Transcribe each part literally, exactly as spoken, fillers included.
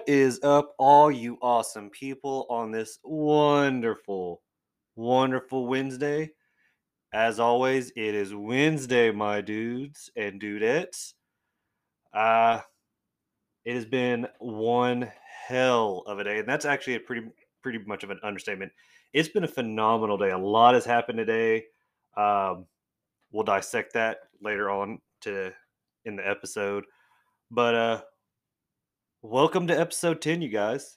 What is up, all you awesome people, on this wonderful, wonderful Wednesday? As always, it is Wednesday, my dudes and dudettes. Uh, it has been one hell of a day, and that's actually a pretty, pretty much of an understatement. It's been a phenomenal day. A lot has happened today. Um, we'll dissect that later on to in the episode, but uh. Welcome to episode ten, you guys.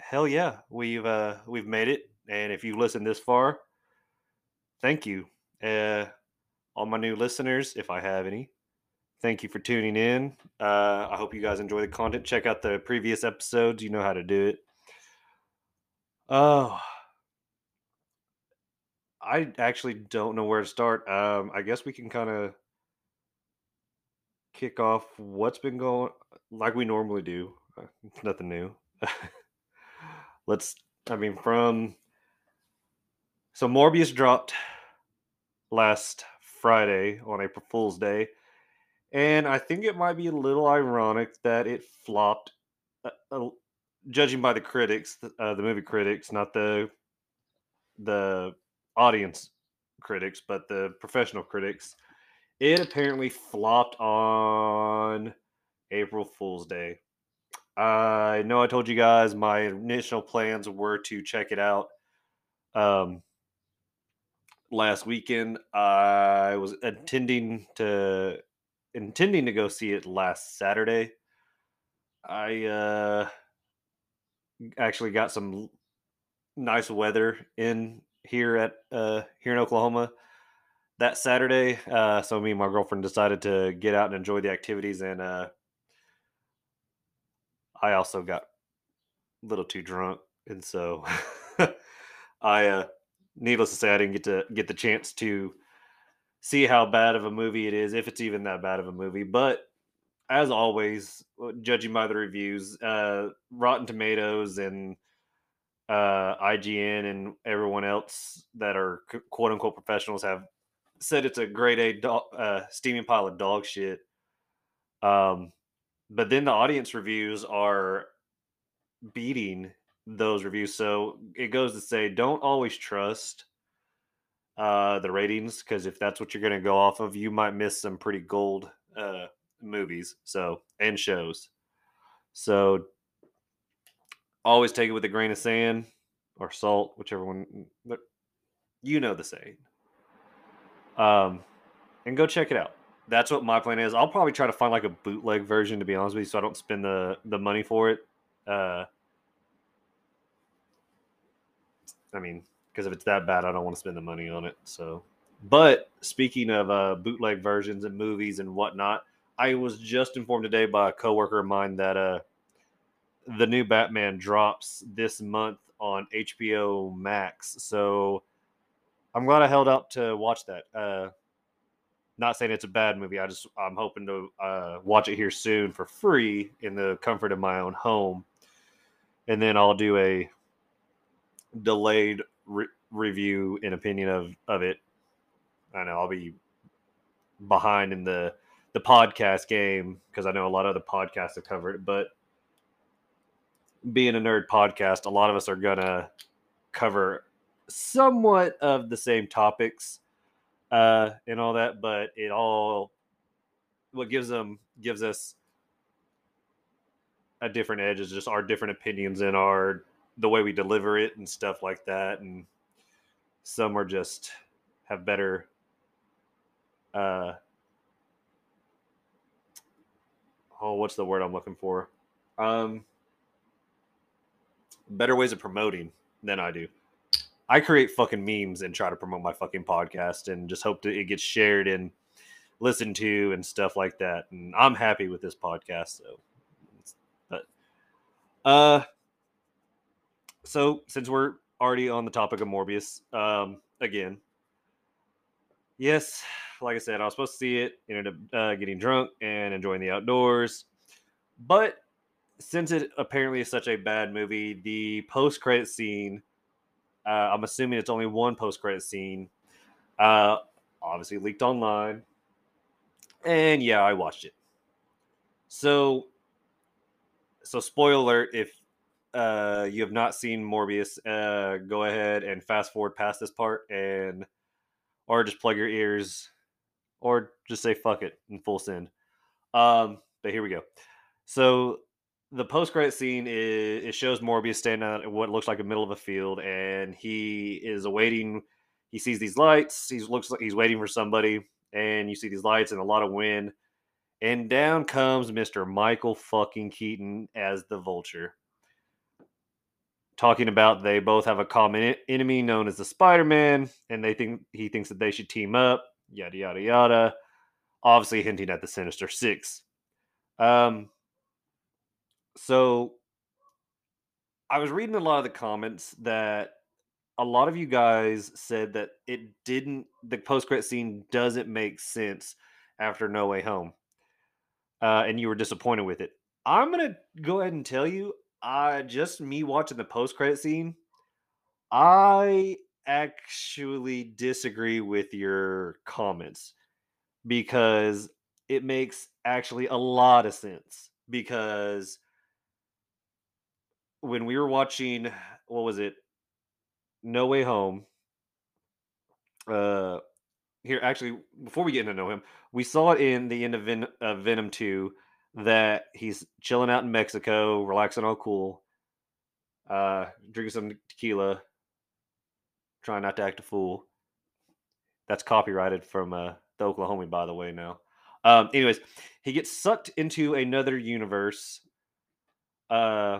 Hell yeah, we've uh, we've made it, and if you listened this far, thank you. Uh, all my new listeners, if I have any, thank you for tuning in. Uh, I hope you guys enjoy the content. Check out the previous episodes. You know how to do it. Oh, I actually don't know where to start. Um, I guess we can kind of kick off what's been going like we normally do. It's nothing new. Let's, I mean, from, so Morbius dropped last Friday on April Fool's Day, and I think it might be a little ironic that it flopped, uh, uh, judging by the critics, uh, the movie critics, not the, the audience critics, but the professional critics. It apparently flopped on April Fool's Day. I know I told you guys my initial plans were to check it out um, last weekend. I was intending to intending to go see it last Saturday. I uh, actually got some nice weather in here at uh, here in Oklahoma that Saturday, uh, so me and my girlfriend decided to get out and enjoy the activities, and uh, I also got a little too drunk, and so I, uh, needless to say, I didn't get to get the chance to see how bad of a movie it is, if it's even that bad of a movie. But as always, judging by the reviews, uh, Rotten Tomatoes and uh, I G N and everyone else that are quote unquote professionals have said it's a grade A do- uh, steaming pile of dog shit. Um, but then the audience reviews are beating those reviews. So it goes to say, don't always trust uh, the ratings, because if that's what you're going to go off of, you might miss some pretty gold uh, movies so and shows. So always take it with a grain of sand or salt, whichever one, but you know the saying. Um, and go check it out. That's what my plan is. I'll probably try to find like a bootleg version, to be honest with you, so I don't spend the, the money for it. Uh, I mean, because if it's that bad, I don't want to spend the money on it. So, but speaking of uh, bootleg versions and movies and whatnot, I was just informed today by a coworker of mine that uh, the new Batman drops this month on H B O Max. So I'm glad I held out to watch that. Uh, not saying it's a bad movie. I just, I'm hoping to uh, watch it here soon for free in the comfort of my own home. And then I'll do a delayed re- review and opinion of, of it. I know I'll be behind in the, the podcast game, because I know a lot of other podcasts have covered it. But being a nerd podcast, a lot of us are going to cover somewhat of the same topics uh and all that, but it all what gives them gives us a different edge is just our different opinions and our the way we deliver it and stuff like that. And some are just have better uh oh what's the word I'm looking for um better ways of promoting than I do. I create fucking memes and try to promote my fucking podcast and just hope that it gets shared and listened to and stuff like that. And I'm happy with this podcast. So, but, uh, so since we're already on the topic of Morbius, um, again, yes, like I said, I was supposed to see it, ended up uh, getting drunk and enjoying the outdoors, but since it apparently is such a bad movie, the post-credit scene, Uh, I'm assuming it's only one post-credit scene, uh, obviously leaked online. And yeah, I watched it. So so spoiler alert, if uh, you have not seen Morbius, uh, go ahead and fast forward past this part, and or just plug your ears, or just say fuck it in full send. Um, but here we go. So the post-credit scene is, it shows Morbius standing out in what looks like the middle of a field, and he is awaiting. He sees these lights. He looks like he's waiting for somebody, and you see these lights and a lot of wind. And down comes Mister Michael fucking Keaton as the Vulture, talking about they both have a common enemy known as the Spider-Man, and they think he thinks that they should team up. Yada yada yada. Obviously hinting at the Sinister Six. Um. So, I was reading a lot of the comments that a lot of you guys said that it didn't. The post-credit scene doesn't make sense after No Way Home. Uh, and you were disappointed with it. I'm going to go ahead and tell you, I just me watching the post-credit scene, I actually disagree with your comments because it makes actually a lot of sense. Because when we were watching, what was it? No Way Home. Uh, Here, actually, before we get into know him, we saw it in the end of Ven- uh, Venom two that he's chilling out in Mexico, relaxing all cool, uh, drinking some tequila, trying not to act a fool. That's copyrighted from uh, the Oklahoman, by the way, now. Um, anyways, he gets sucked into another universe uh,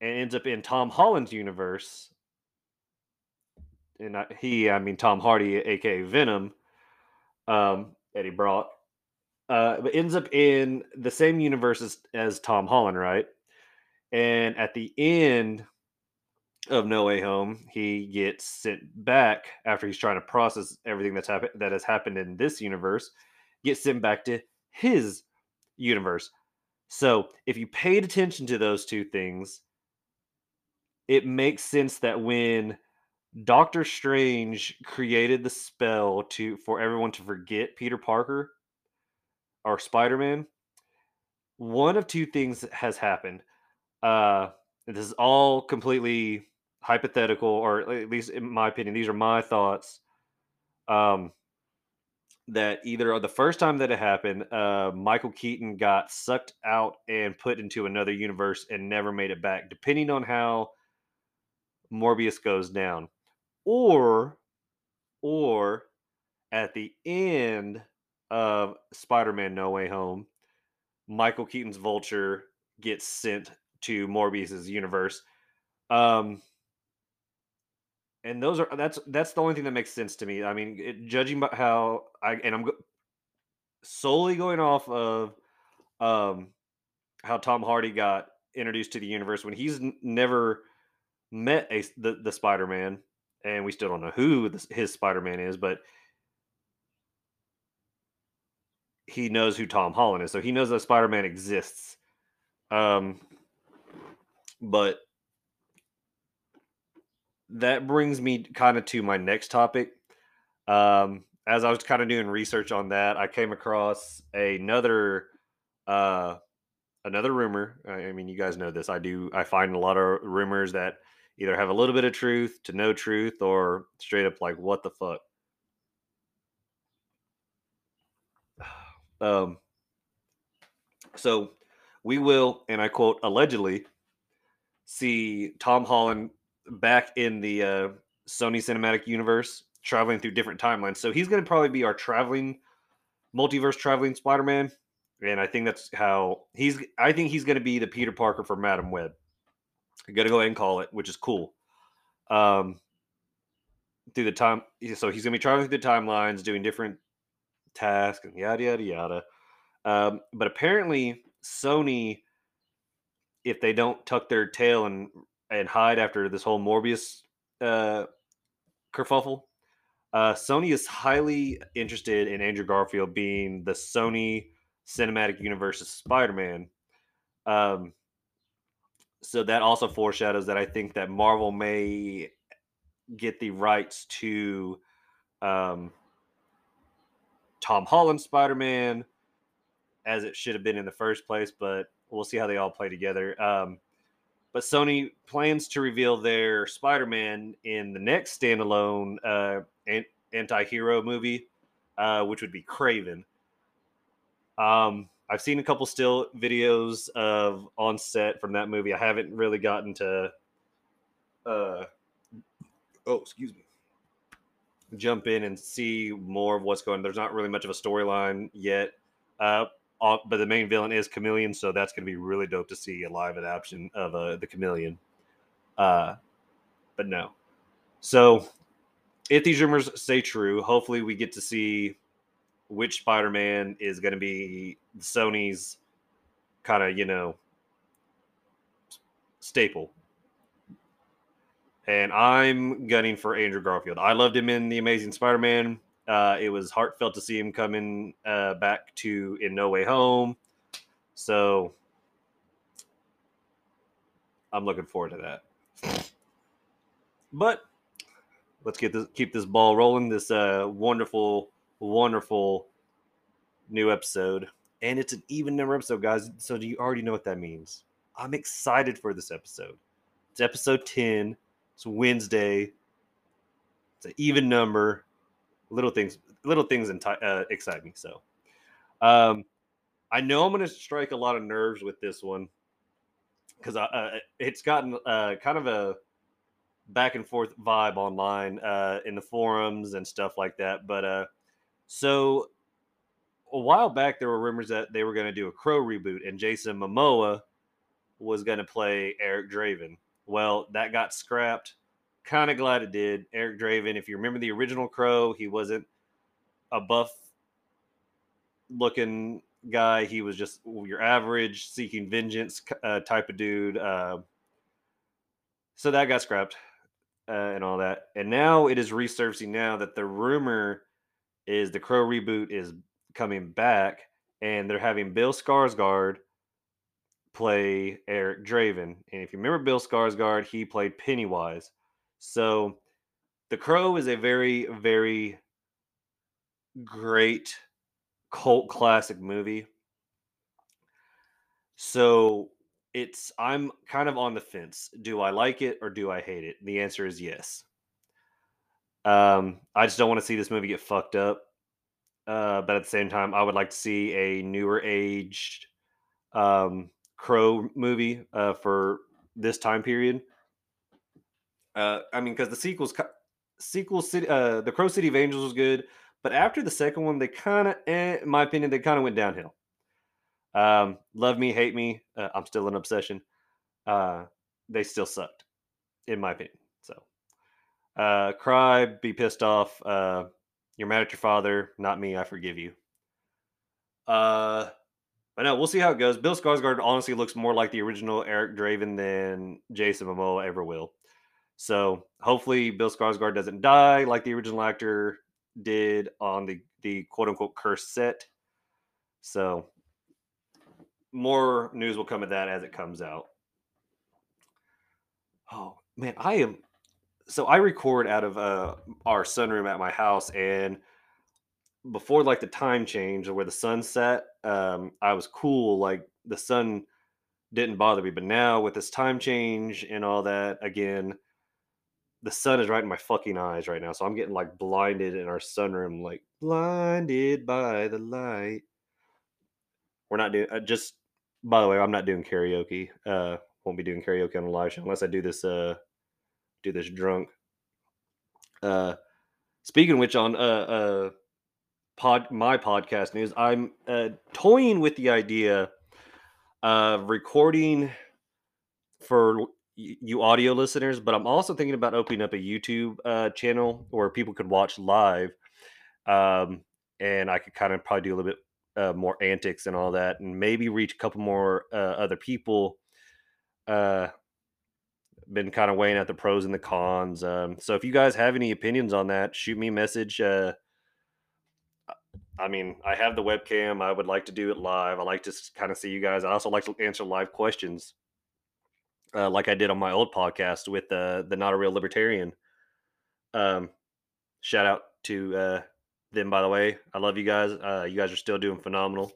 and ends up in Tom Holland's universe. And he, I mean, Tom Hardy, a k a. Venom, um, Eddie Brock, uh, but ends up in the same universe as, as Tom Holland, right? And at the end of No Way Home, he gets sent back after he's trying to process everything that's happened that has happened in this universe, gets sent back to his universe. So if you paid attention to those two things, it makes sense that when Doctor Strange created the spell to for everyone to forget Peter Parker or Spider-Man, one of two things has happened. Uh, this is all completely hypothetical, or at least in my opinion, these are my thoughts. Um, that either the first time that it happened, uh, Michael Keaton got sucked out and put into another universe and never made it back, depending on how Morbius goes down. Or, or at the end of Spider-Man No Way Home, Michael Keaton's Vulture gets sent to Morbius's universe. Um, and those are, that's, that's the only thing that makes sense to me. I mean, it, judging by how I, and I'm go- solely going off of um, how Tom Hardy got introduced to the universe when he's n- never met a, the, the Spider-Man. And we still don't know who this, his Spider-Man is, but he knows who Tom Holland is. So he knows that Spider-Man exists. Um, but that brings me kind of to my next topic. Um, as I was kind of doing research on that, I came across another uh, another rumor. I mean, you guys know this. I do. I find a lot of rumors that either have a little bit of truth to no truth or straight up like, what the fuck? Um, so we will, and I quote, allegedly see Tom Holland back in the uh, Sony Cinematic Universe traveling through different timelines. So he's going to probably be our traveling, multiverse traveling Spider-Man. And I think that's how he's, I think he's going to be the Peter Parker for Madam Web. I gotta go ahead and call it, which is cool. Um, through the time, so he's gonna be traveling through the timelines, doing different tasks, and yada yada yada. Um, but apparently, Sony, if they don't tuck their tail and and hide after this whole Morbius uh, kerfuffle, uh, Sony is highly interested in Andrew Garfield being the Sony Cinematic Universe's Spider-Man. Um, So that also foreshadows that I think that Marvel may get the rights to um, Tom Holland's Spider-Man as it should have been in the first place. But We'll see how they all play together. Um, but Sony plans to reveal their Spider-Man in the next standalone uh, anti-hero movie, uh, which would be Kraven. Um, I've seen a couple still videos of on set from that movie. I haven't really gotten to... Uh, oh, excuse me. Jump in and see more of what's going on. There's not really much of a storyline yet. Uh, all, but the main villain is Chameleon, so that's going to be really dope to see a live adaptation of uh, the Chameleon. Uh, but no. So, if these rumors stay true, hopefully we get to see which Spider-Man is going to be Sony's kind of, you know, staple. And I'm gunning for Andrew Garfield. I loved him in The Amazing Spider-Man. Uh, it was heartfelt to see him coming uh, back to in No Way Home. So I'm looking forward to that. But let's get this, keep this ball rolling. This uh, wonderful, wonderful new episode. And it's an even number episode, guys. So do you already know what that means? I'm excited for this episode. It's episode ten. It's Wednesday. It's an even number. Little things, little things enti- uh, excite me. So, um, I know I'm going to strike a lot of nerves with this one because uh, it's gotten uh, kind of a back and forth vibe online uh, in the forums and stuff like that. But uh, so a while back, there were rumors that they were going to do a Crow reboot and Jason Momoa was going to play Eric Draven. Well, that got scrapped. Kind of glad it did. Eric Draven, if you remember the original Crow, he wasn't a buff-looking guy. He was just your average seeking vengeance uh, type of dude. Uh, so that got scrapped uh, and all that. And now it is resurfacing now that the rumor is the Crow reboot is coming back, and they're having Bill Skarsgård play Eric Draven. And if you remember Bill Skarsgård, he played Pennywise. So, The Crow is a very, very great cult classic movie. So, it's I'm kind of on the fence. Do I like it or do I hate it? The answer is yes. Um, I just don't want to see this movie get fucked up. Uh, but at the same time, I would like to see a newer aged um, Crow movie uh, for this time period. Uh, I mean, because the sequels, sequel city, uh, the Crow City of Angels was good, but after the second one, they kind of, eh, in my opinion, they kind of went downhill. Um, love me, hate me, uh, I'm still an obsession. Uh, they still sucked, in my opinion. So, uh, cry, be pissed off. Uh, you're mad at your father, not me. I forgive you. Uh, but no, we'll see how it goes. Bill Skarsgård honestly looks more like the original Eric Draven than Jason Momoa ever will. So hopefully Bill Skarsgård doesn't die like the original actor did on the, the quote-unquote cursed set. So more news will come of that as it comes out. Oh, man, I am... So I record out of uh, our sunroom at my house, and before like the time change or where the sun set, um, I was cool. Like the sun didn't bother me. But now with this time change and all that, again... The sun is right in my fucking eyes right now. So I'm getting like blinded in our sunroom, like blinded by the light. We're not doing, uh, just, by the way, I'm not doing karaoke. Uh, won't be doing karaoke on a live show unless I do this, uh, do this drunk. Uh, speaking of which, on, uh, uh, pod, my podcast news, I'm, uh, toying with the idea of recording for you audio listeners, but I'm also thinking about opening up a YouTube uh, channel where people could watch live. Um, and I could kind of probably do a little bit uh, more antics and all that, and maybe reach a couple more uh, other people. Uh, been kind of weighing out the pros and the cons. Um, so if you guys have any opinions on that, shoot me a message. Uh, I mean, I have the webcam. I would like to do it live. I like to kind of see you guys. I also like to answer live questions. Uh, like I did on my old podcast with uh, the Not a Real Libertarian. Um, shout out to uh, them, by the way. I love you guys. Uh, you guys are still doing phenomenal.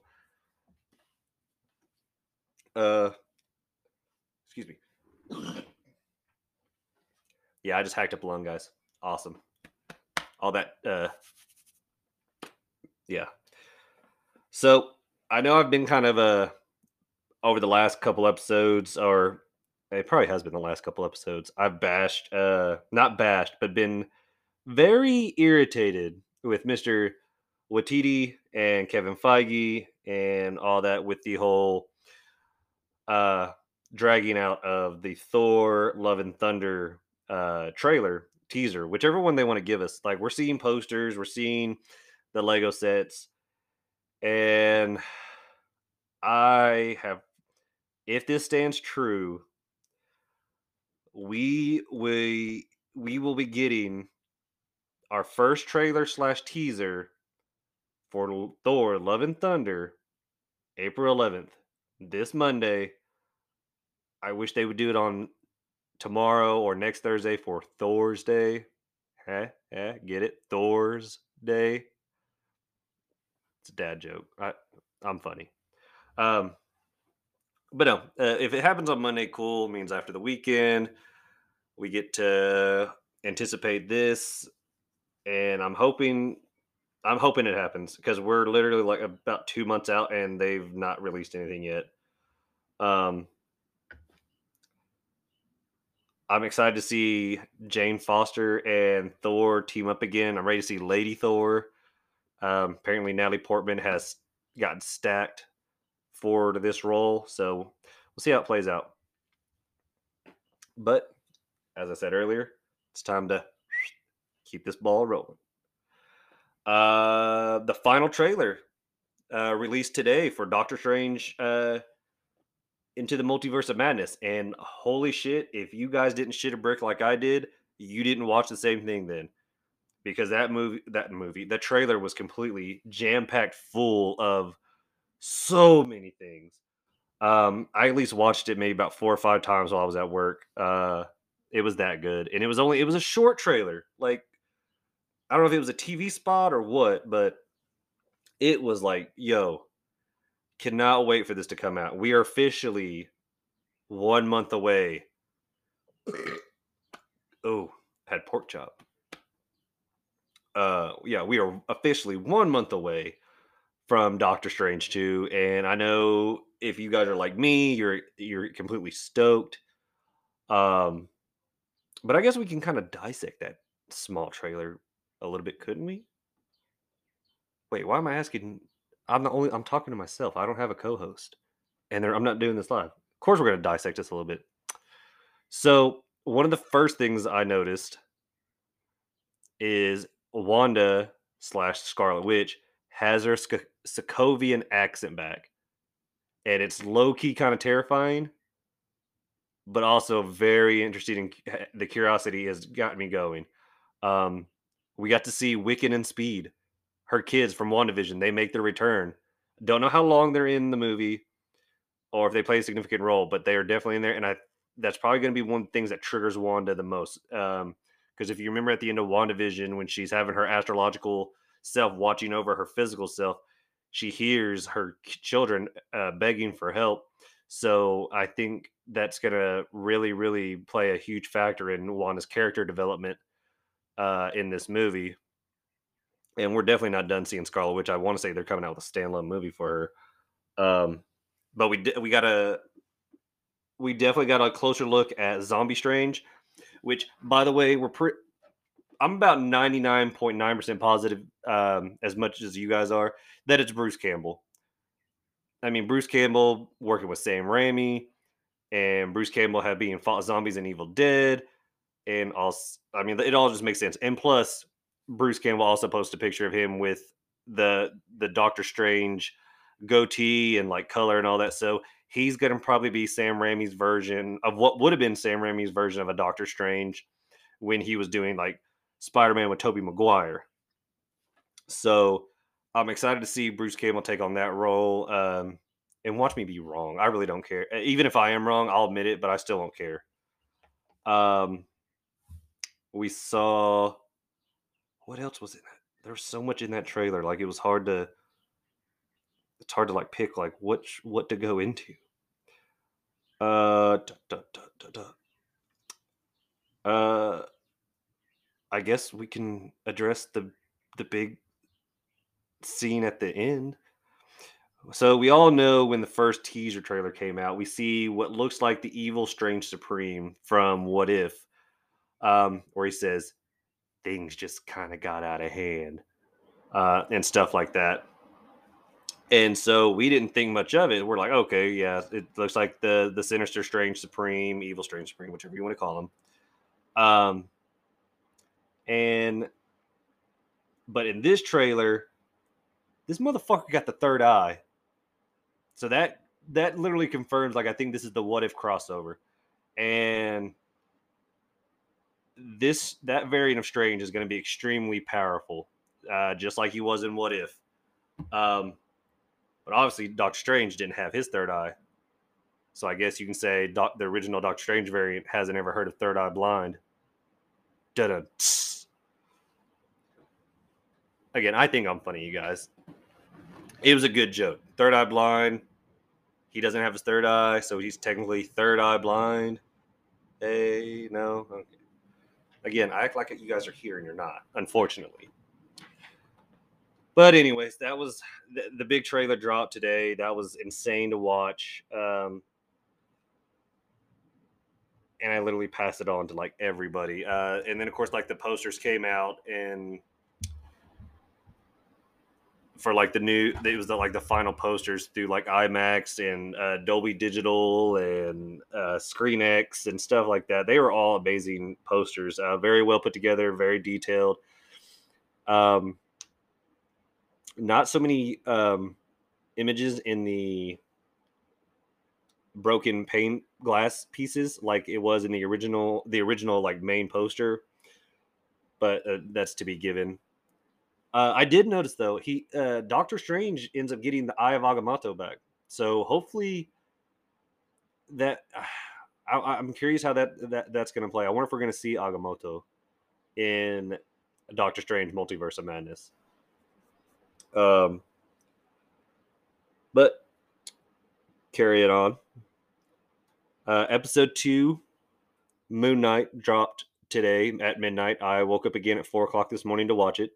Uh, excuse me. Yeah, I just hacked up a lung, guys. Awesome. All that. Uh, yeah. So I know I've been kind of uh, over the last couple episodes, or it probably has been the last couple episodes, I've bashed, uh, not bashed, but been very irritated with Mister Watiti and Kevin Feige and all that with the whole uh, dragging out of the Thor Love and Thunder uh, trailer, teaser, whichever one they want to give us. Like, we're seeing posters, we're seeing the Lego sets, and I have, if this stands true, we we, we will be getting our first trailer slash teaser for Thor Love and Thunder, April eleventh, this Monday. I wish they would do it on tomorrow or next Thursday for Thor's Day. Huh? Huh? Get it? Thor's Day. It's a dad joke. I, I'm funny. Um, but no, uh, if it happens on Monday, cool. It means after the weekend, we get to anticipate this. And I'm hoping... I'm hoping it happens, because we're literally like about two months out and they've not released anything yet. Um, I'm excited to see Jane Foster and Thor team up again. I'm ready to see Lady Thor. Um, apparently Natalie Portman has gotten stacked for this role, so we'll see how it plays out. But as I said earlier, it's time to keep this ball rolling. Uh, the final trailer uh, released today for Doctor Strange uh, Into the Multiverse of Madness. And holy shit, if you guys didn't shit a brick like I did, you didn't watch the same thing then. Because that movie, that movie, the trailer was completely jam-packed full of so many things. Um, I at least watched it maybe about four or five times while I was at work. Uh, it was that good. And it was only, it was a short trailer. Like, I don't know if it was a T V spot or what, but it was like, yo, cannot wait for this to come out. We are officially one month away. Oh, had pork chop. Uh, yeah, we are officially one month away from Doctor Strange two. And I know if you guys are like me, you're you're completely stoked. Um, but I guess we can kind of dissect that small trailer a little bit, couldn't we? Wait, why am I asking? I'm the only. I'm talking to myself. I don't have a co-host, and I'm not doing this live. Of course, we're going to dissect this a little bit. So, one of the first things I noticed is Wanda slash Scarlet Witch has her Sc- Sokovian accent back, and it's low key kind of terrifying, but also very interesting. And the curiosity has gotten me going. Um, We got to see Wiccan and Speed, her kids from WandaVision. They make their return. Don't know how long they're in the movie or if they play a significant role, but they are definitely in there. And I that's probably going to be one of the things that triggers Wanda the most. Because um, if you remember at the end of WandaVision, when she's having her astrological self watching over her physical self, she hears her children uh, begging for help. So I think that's going to really, really play a huge factor in Wanda's character development Uh, in this movie. And we're definitely not done seeing Scarlet Witch. I want to say they're coming out with a standalone movie for her. Um, but we de- we got a we definitely got a closer look at Zombie Strange, which, by the way, we're pre- I'm about ninety-nine point nine percent positive, um, as much as you guys are, that it's Bruce Campbell. I mean, Bruce Campbell working with Sam Raimi, and Bruce Campbell had being fought zombies in Evil Dead. And all, I mean, it all just makes sense. And plus, Bruce Campbell also posted a picture of him with the the Doctor Strange goatee and like color and all that. So he's going to probably be Sam Raimi's version of what would have been Sam Raimi's version of a Doctor Strange when he was doing like Spider-Man with Tobey Maguire. So I'm excited to see Bruce Campbell take on that role. Um, and watch me be wrong. I really don't care. Even if I am wrong, I'll admit it, but I still don't care. Um. We saw, what else was it? There was so much in that trailer. Like, it was hard to, it's hard to like pick like which, what to go into. Uh, duh, duh, duh, duh, duh. uh, I guess we can address the the big scene at the end. So we all know when the first teaser trailer came out, we see what looks like the Evil Strange Supreme from What If, um, where he says, things just kind of got out of hand, uh, and stuff like that. And so we didn't think much of it. We're like, okay, yeah, it looks like the the Sinister Strange Supreme, Evil Strange Supreme, whichever you want to call him. Um, and, but in this trailer, this motherfucker got the third eye. So that that literally confirms, like, I think this is the What If crossover. And this that variant of Strange is going to be extremely powerful, uh, just like he was in What If. Um, but obviously, Doctor Strange didn't have his third eye. So I guess you can say doc, the original Doctor Strange variant hasn't ever heard of third eye blind. Da-da. Again, I think I'm funny, you guys. It was a good joke. Third eye blind. He doesn't have his third eye, so he's technically third eye blind. Hey, no. Okay. Again, I act like you guys are here and you're not, unfortunately. But anyways, that was the, the big trailer drop today. That was insane to watch. Um, and I literally passed it on to, like, everybody. Uh, and then, of course, like, the posters came out and... for like the new, it was the, like the final posters through like IMAX and uh, Dolby Digital and uh, ScreenX and stuff like that. They were all amazing posters, uh, very well put together, very detailed. Um, not so many um, images in the broken pane glass pieces like it was in the original, the original like main poster, but uh, that's to be given. Uh, I did notice, though, he uh, Doctor Strange ends up getting the Eye of Agamotto back. So hopefully that uh, I, I'm curious how that, that that's going to play. I wonder if we're going to see Agamotto in Doctor Strange Multiverse of Madness. Um, But carry it on. Uh, episode two, Moon Knight, dropped today at midnight. I woke up again at four o'clock this morning to watch it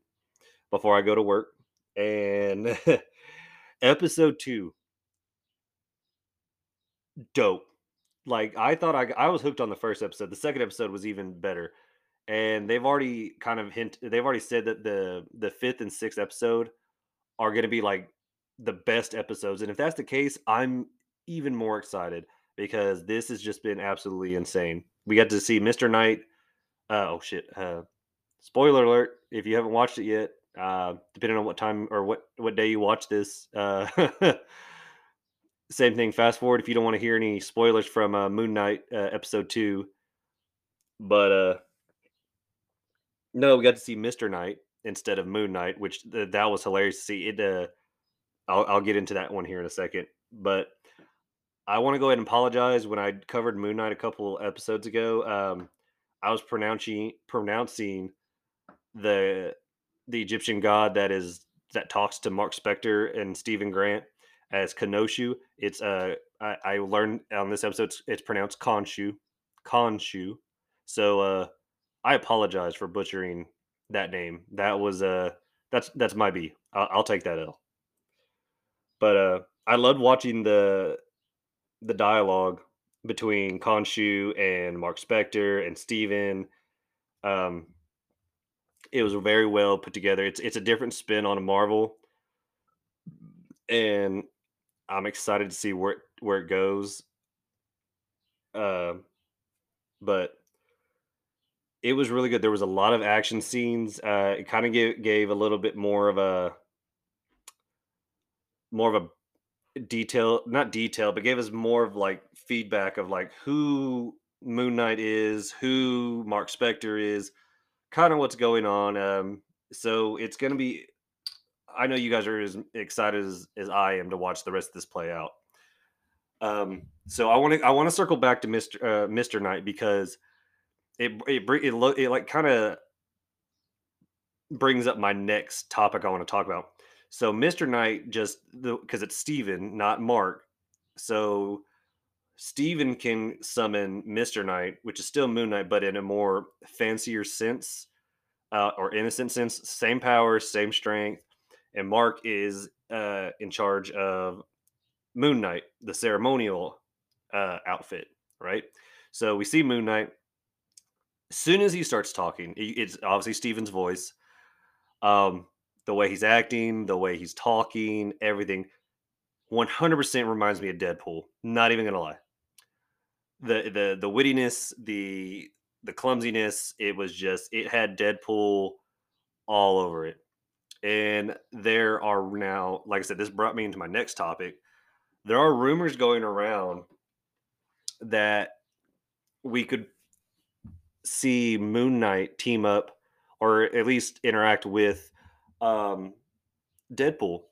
before I go to work. And episode two, dope. Like, I thought I I was hooked on the first episode. The second episode was even better. And they've already kind of hinted, they've already said that the the fifth and sixth episode are going to be like the best episodes. And if that's the case, I'm even more excited because this has just been absolutely insane. We got to see Mister Knight. Uh, oh shit. Uh, spoiler alert. If you haven't watched it yet, uh depending on what time or what what day you watch this, uh same thing, fast forward if you don't want to hear any spoilers from uh Moon Knight uh, episode two. But uh no, we got to see Mister Knight instead of Moon Knight, which th- that was hilarious to see. It uh I'll, I'll get into that one here in a second, but I want to go ahead and apologize. When I covered Moon Knight a couple episodes ago, um I was pronouncing pronouncing the the Egyptian god that is that talks to Mark Spector and Stephen Grant as Khonshu. It's uh I, I learned on this episode it's, it's pronounced Khonshu, Khonshu. So uh, I apologize for butchering that name. That was uh that's that's my B. I'll, I'll take that L. But uh, I loved watching the the dialogue between Khonshu and Mark Spector and Stephen. Um. It was very well put together. It's it's a different spin on a Marvel, and I'm excited to see where where it goes. Uh, but it was really good. There was a lot of action scenes. Uh, it kind of gave gave a little bit more of a more of a detail, not detail, but gave us more of like feedback of like who Moon Knight is, who Mark Spector is, kind of what's going on. Um, so it's going to be, I know you guys are as excited as, as I am to watch the rest of this play out. Um, so I want to, I want to circle back to Mister Uh, Mister Knight because it, it, it, it, it like kind of brings up my next topic I want to talk about. So Mister Knight just the, cause it's Steven, not Mark. So Stephen can summon Mister Knight, which is still Moon Knight, but in a more fancier sense, uh, or innocent sense. Same power, same strength. And Mark is uh, in charge of Moon Knight, the ceremonial uh, outfit, right? So we see Moon Knight. As soon as he starts talking, it's obviously Stephen's voice. Um, the way he's acting, the way he's talking, everything one hundred percent reminds me of Deadpool. Not even going to lie. The the the wittiness, the the clumsiness, it was just, it had Deadpool all over it. And there are now, like I said, this brought me into my next topic. There are rumors going around that we could see Moon Knight team up or at least interact with um, Deadpool.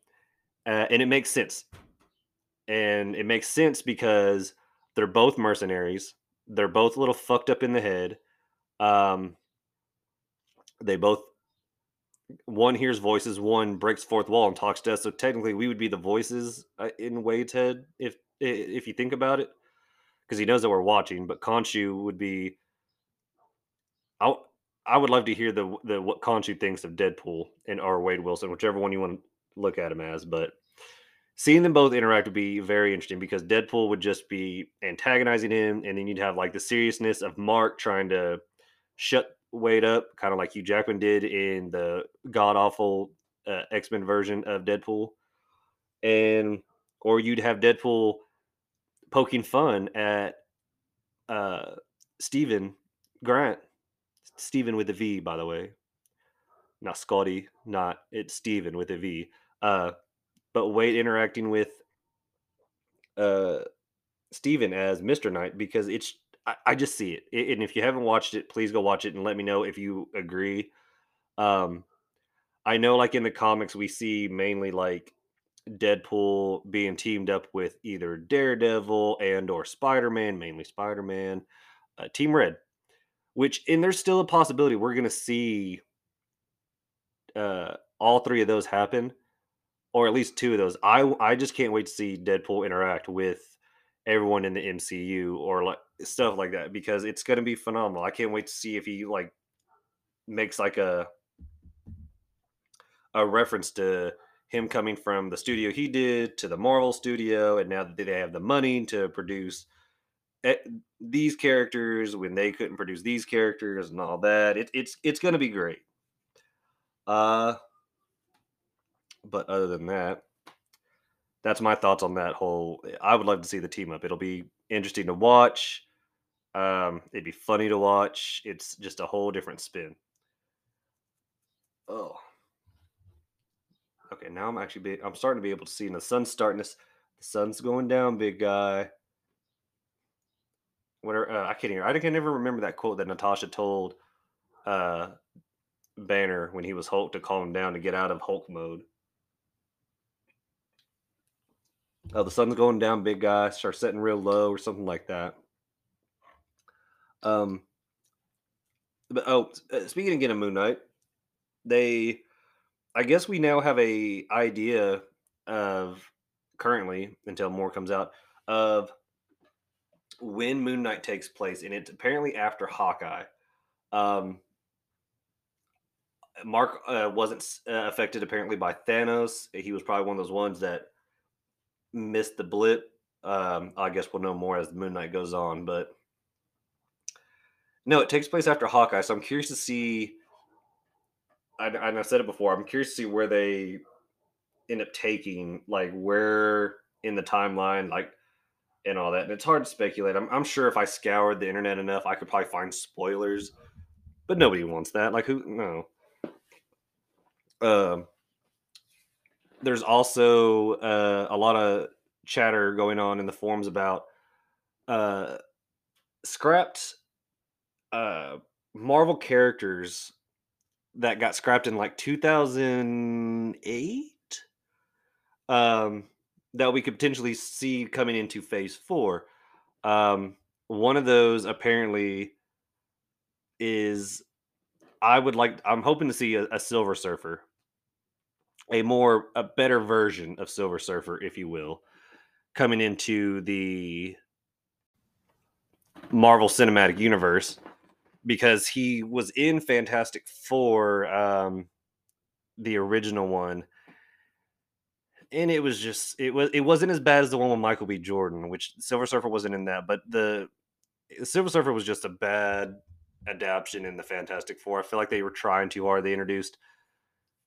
Uh, and it makes sense. And it makes sense because they're both mercenaries. They're both a little fucked up in the head. Um, they both, one hears voices, one breaks fourth wall and talks to us. So technically we would be the voices uh, in Wade's head if if you think about it. Because he knows that we're watching. But Khonshu would be... I, I would love to hear the the what Khonshu thinks of Deadpool and or Wade Wilson, whichever one you want to look at him as. But seeing them both interact would be very interesting because Deadpool would just be antagonizing him, and then you'd have like the seriousness of Mark trying to shut Wade up, kind of like Hugh Jackman did in the god-awful uh, X-Men version of Deadpool. And or you'd have Deadpool poking fun at uh, Stephen Grant. Steven with a V, by the way. Not Scotty, not it's Steven with a V. Uh, but Wade interacting with uh, Steven as Mister Knight because it's I, I just see it. it. And if you haven't watched it, please go watch it and let me know if you agree. Um, I know like in the comics we see mainly like Deadpool being teamed up with either Daredevil and or Spider-Man, mainly Spider-Man, uh, Team Red. Which, and there's still a possibility we're going to see uh, all three of those happen, or at least two of those. I I just can't wait to see Deadpool interact with everyone in the M C U or like stuff like that because it's going to be phenomenal. I can't wait to see if he like makes like a a reference to him coming from the studio he did to the Marvel studio, and now that they have the money to produce these characters when they couldn't produce these characters and all that. It, it's it's going to be great. Uh, but other than that, that's my thoughts on that whole... I would love to see the team up. It'll be interesting to watch. Um, it'd be funny to watch. It's just a whole different spin. Oh. Okay, now I'm actually... Be, I'm starting to be able to see, and the sun's starting to... The sun's going down, big guy. Whatever, uh, I can't hear. I can never remember that quote that Natasha told uh, Banner when he was Hulk to calm him down to get out of Hulk mode. Oh, the sun's going down, big guy. Start setting real low or something like that. Um, but oh, speaking again of Moon Knight, they, I guess we now have a idea of currently until more comes out of. When Moon Knight takes place, and it's apparently after Hawkeye. Um, Mark uh, wasn't uh, affected apparently by Thanos. He was probably one of those ones that missed the blip. Um, I guess we'll know more as Moon Knight goes on, but no, it takes place after Hawkeye. So I'm curious to see, I, and I said it before, I'm curious to see where they end up taking, like where in the timeline, like, and all that. And it's hard to speculate. I'm, I'm sure if I scoured the internet enough, I could probably find spoilers. But nobody wants that. Like, who? No. Uh, there's also uh, a lot of chatter going on in the forums about uh, scrapped uh, Marvel characters that got scrapped in like two thousand eight? Um... that we could potentially see coming into phase four. Um, one of those apparently is, I would like, I'm hoping to see a, a Silver Surfer, a more, a better version of Silver Surfer, if you will, coming into the Marvel Cinematic Universe, because he was in Fantastic Four, um, the original one, and it was just it was it wasn't as bad as the one with Michael B. Jordan, which Silver Surfer wasn't in that, but the Silver Surfer was just a bad adaptation in the Fantastic Four. I feel like they were trying too hard. They introduced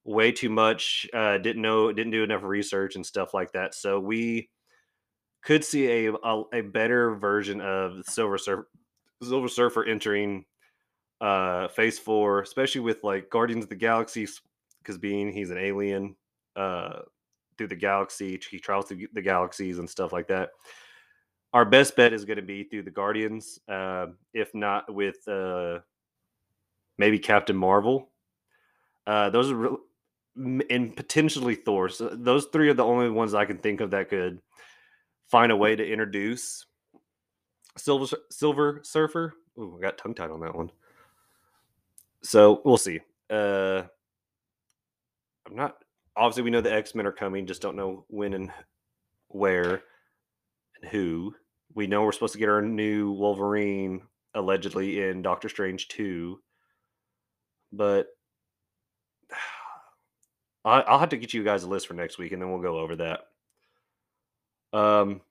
way too much, uh, didn't know, didn't do enough research and stuff like that. So we could see a a, a better version of Silver Surfer, Silver Surfer entering uh, Phase Four, especially with like Guardians of the Galaxy, because being he's an alien uh, through the galaxy, he travels through the galaxies and stuff like that. Our best bet is going to be through the Guardians, uh, if not with uh, maybe Captain Marvel. Uh, those are re- and potentially Thor. So those three are the only ones I can think of that could find a way to introduce Silver Silver Surfer. Ooh, I got tongue tied on that one. So we'll see. Uh, I'm not obviously we know the X-Men are coming, just don't know when and where and who. We know we're supposed to get our new Wolverine allegedly in Doctor Strange two, but I'll have to get you guys a list for next week, and then we'll go over that. Um,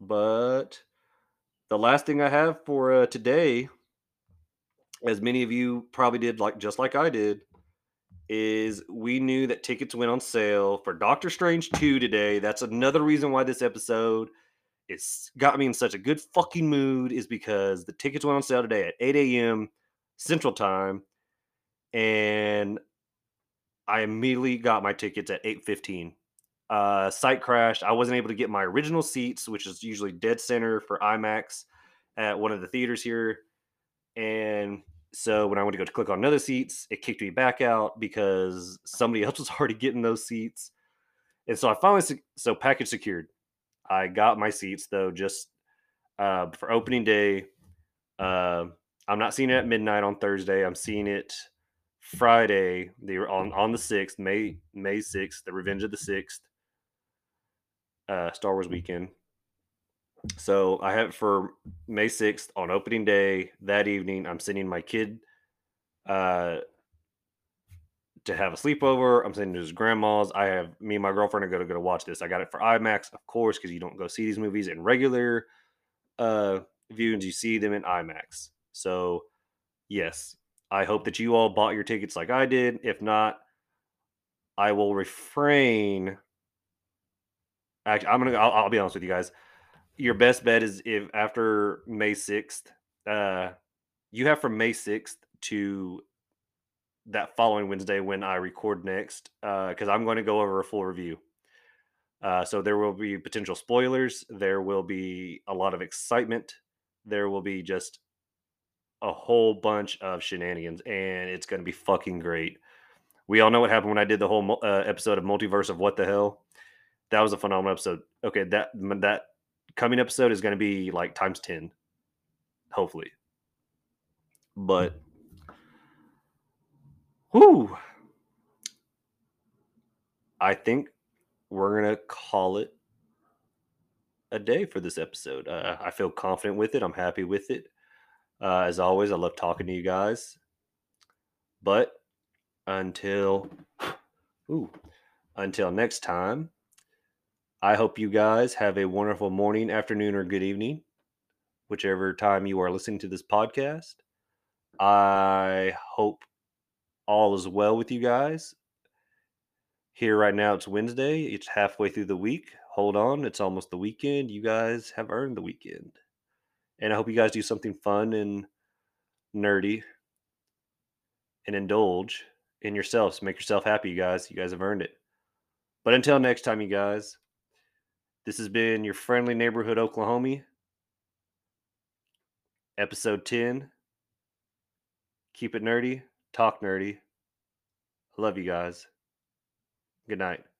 but the last thing I have for uh, today, as many of you probably did, like just like I did, is we knew that tickets went on sale for Doctor Strange two today. That's another reason why this episode is got me in such a good fucking mood, is because the tickets went on sale today at eight a.m. Central Time, and I immediately got my tickets at eight fifteen. Uh, site crashed. I wasn't able to get my original seats, which is usually dead center for IMAX at one of the theaters here. And so when I went to go to click on another seats, it kicked me back out because somebody else was already getting those seats. And so I finally, so package secured. I got my seats though, just uh, for opening day. Uh, I'm not seeing it at midnight on Thursday. I'm seeing it Friday, they were on, on the sixth, May May sixth, the Revenge of the Sixth, uh, Star Wars weekend. So I have it for May sixth on opening day. That evening, I'm sending my kid uh, to have a sleepover. I'm sending to his grandma's. I have me and my girlfriend are going to go to watch this. I got it for IMAX, of course, because you don't go see these movies in regular uh, viewings. You see them in IMAX. So yes. I hope that you all bought your tickets like I did. If not, I will refrain. Actually, I'm gonna. I'll, I'll be honest with you guys. Your best bet is if after May sixth, uh, you have from May sixth to that following Wednesday when I record next, because uh, I'm going to go over a full review. Uh, so there will be potential spoilers. There will be a lot of excitement. There will be just a whole bunch of shenanigans, and it's going to be fucking great. We all know what happened when I did the whole uh, episode of Multiverse of What the Hell. That was a phenomenal episode. Okay, that that coming episode is going to be like times ten, hopefully. But, whoo, I think we're going to call it a day for this episode. Uh, I feel confident with it. I'm happy with it. Uh, as always, I love talking to you guys. But until ooh, until next time, I hope you guys have a wonderful morning, afternoon, or good evening, whichever time you are listening to this podcast. I hope all is well with you guys. Here right now, it's Wednesday. It's halfway through the week. Hold on. It's almost the weekend. You guys have earned the weekend. And I hope you guys do something fun and nerdy and indulge in yourselves. Make yourself happy, you guys. You guys have earned it. But until next time, you guys, this has been your friendly neighborhood Oklahoma, episode ten. Keep it nerdy. Talk nerdy. I love you guys. Good night.